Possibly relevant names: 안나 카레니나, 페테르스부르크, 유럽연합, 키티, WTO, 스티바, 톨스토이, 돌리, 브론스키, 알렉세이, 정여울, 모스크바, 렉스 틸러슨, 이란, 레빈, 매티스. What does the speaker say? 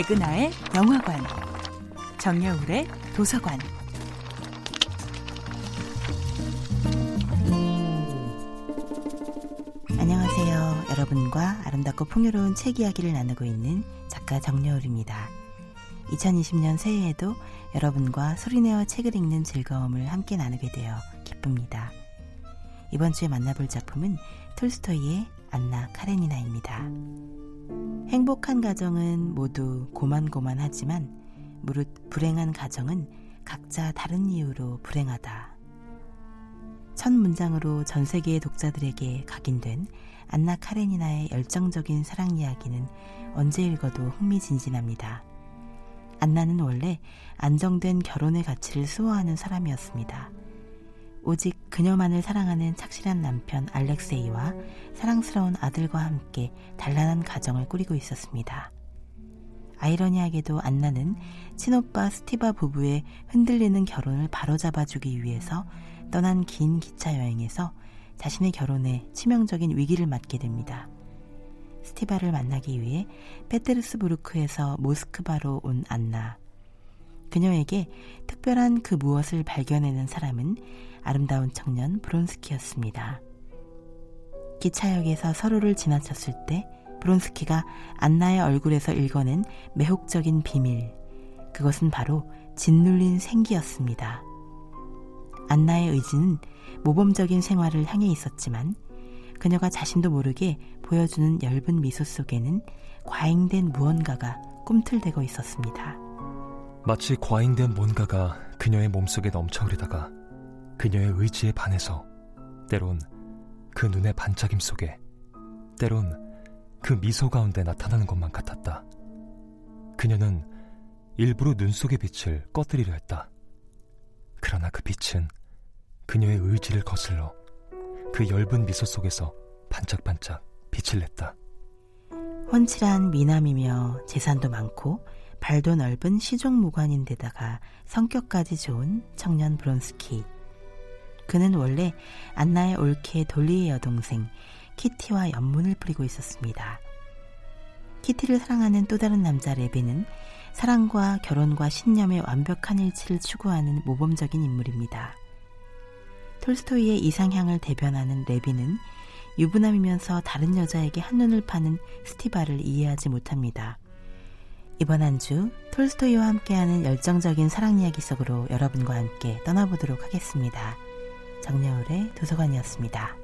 백은하의 영화관, 정여울의 도서관. 안녕하세요. 여러분과 아름답고 풍요로운 책 이야기를 나누고 있는 작가 정여울입니다. 2020년 새해에도 여러분과 소리내어 책을 읽는 즐거움을 함께 나누게 되어 기쁩니다. 이번 주에 만나볼 작품은 톨스토이의 안나 카레니나입니다. 행복한 가정은 모두 고만고만하지만 무릇 불행한 가정은 각자 다른 이유로 불행하다. 첫 문장으로 전 세계의 독자들에게 각인된 안나 카레니나의 열정적인 사랑 이야기는 언제 읽어도 흥미진진합니다. 안나는 원래 안정된 결혼의 가치를 수호하는 사람이었습니다. 오직 그녀만을 사랑하는 착실한 남편 알렉세이와 사랑스러운 아들과 함께 단란한 가정을 꾸리고 있었습니다. 아이러니하게도 안나는 친오빠 스티바 부부의 흔들리는 결혼을 바로잡아주기 위해서 떠난 긴 기차 여행에서 자신의 결혼에 치명적인 위기를 맞게 됩니다. 스티바를 만나기 위해 페테르스부르크에서 모스크바로 온 안나. 그녀에게 특별한 그 무엇을 발견해낸 사람은 아름다운 청년 브론스키였습니다. 기차역에서 서로를 지나쳤을 때 브론스키가 안나의 얼굴에서 읽어낸 매혹적인 비밀, 그것은 바로 짓눌린 생기였습니다. 안나의 의지는 모범적인 생활을 향해 있었지만 그녀가 자신도 모르게 보여주는 엷은 미소 속에는 과잉된 무언가가 꿈틀대고 있었습니다. 마치 과잉된 뭔가가 그녀의 몸속에 넘쳐흐르다가 그녀의 의지에 반해서 때론 그 눈의 반짝임 속에 때론 그 미소 가운데 나타나는 것만 같았다. 그녀는 일부러 눈 속의 빛을 꺼뜨리려 했다. 그러나 그 빛은 그녀의 의지를 거슬러 그 엷은 미소 속에서 반짝반짝 빛을 냈다. 훤칠한 미남이며 재산도 많고 발도 넓은 시종무관인데다가 성격까지 좋은 청년 브론스키. 그는 원래 안나의 올케 돌리의 여동생 키티와 연문을 뿌리고 있었습니다. 키티를 사랑하는 또 다른 남자 레빈은 사랑과 결혼과 신념의 완벽한 일치를 추구하는 모범적인 인물입니다. 톨스토이의 이상향을 대변하는 레빈은 유부남이면서 다른 여자에게 한눈을 파는 스티바를 이해하지 못합니다. 이번 한 주 톨스토이와 함께하는 열정적인 사랑 이야기 속으로 여러분과 함께 떠나보도록 하겠습니다. 정여울의 도서관이었습니다.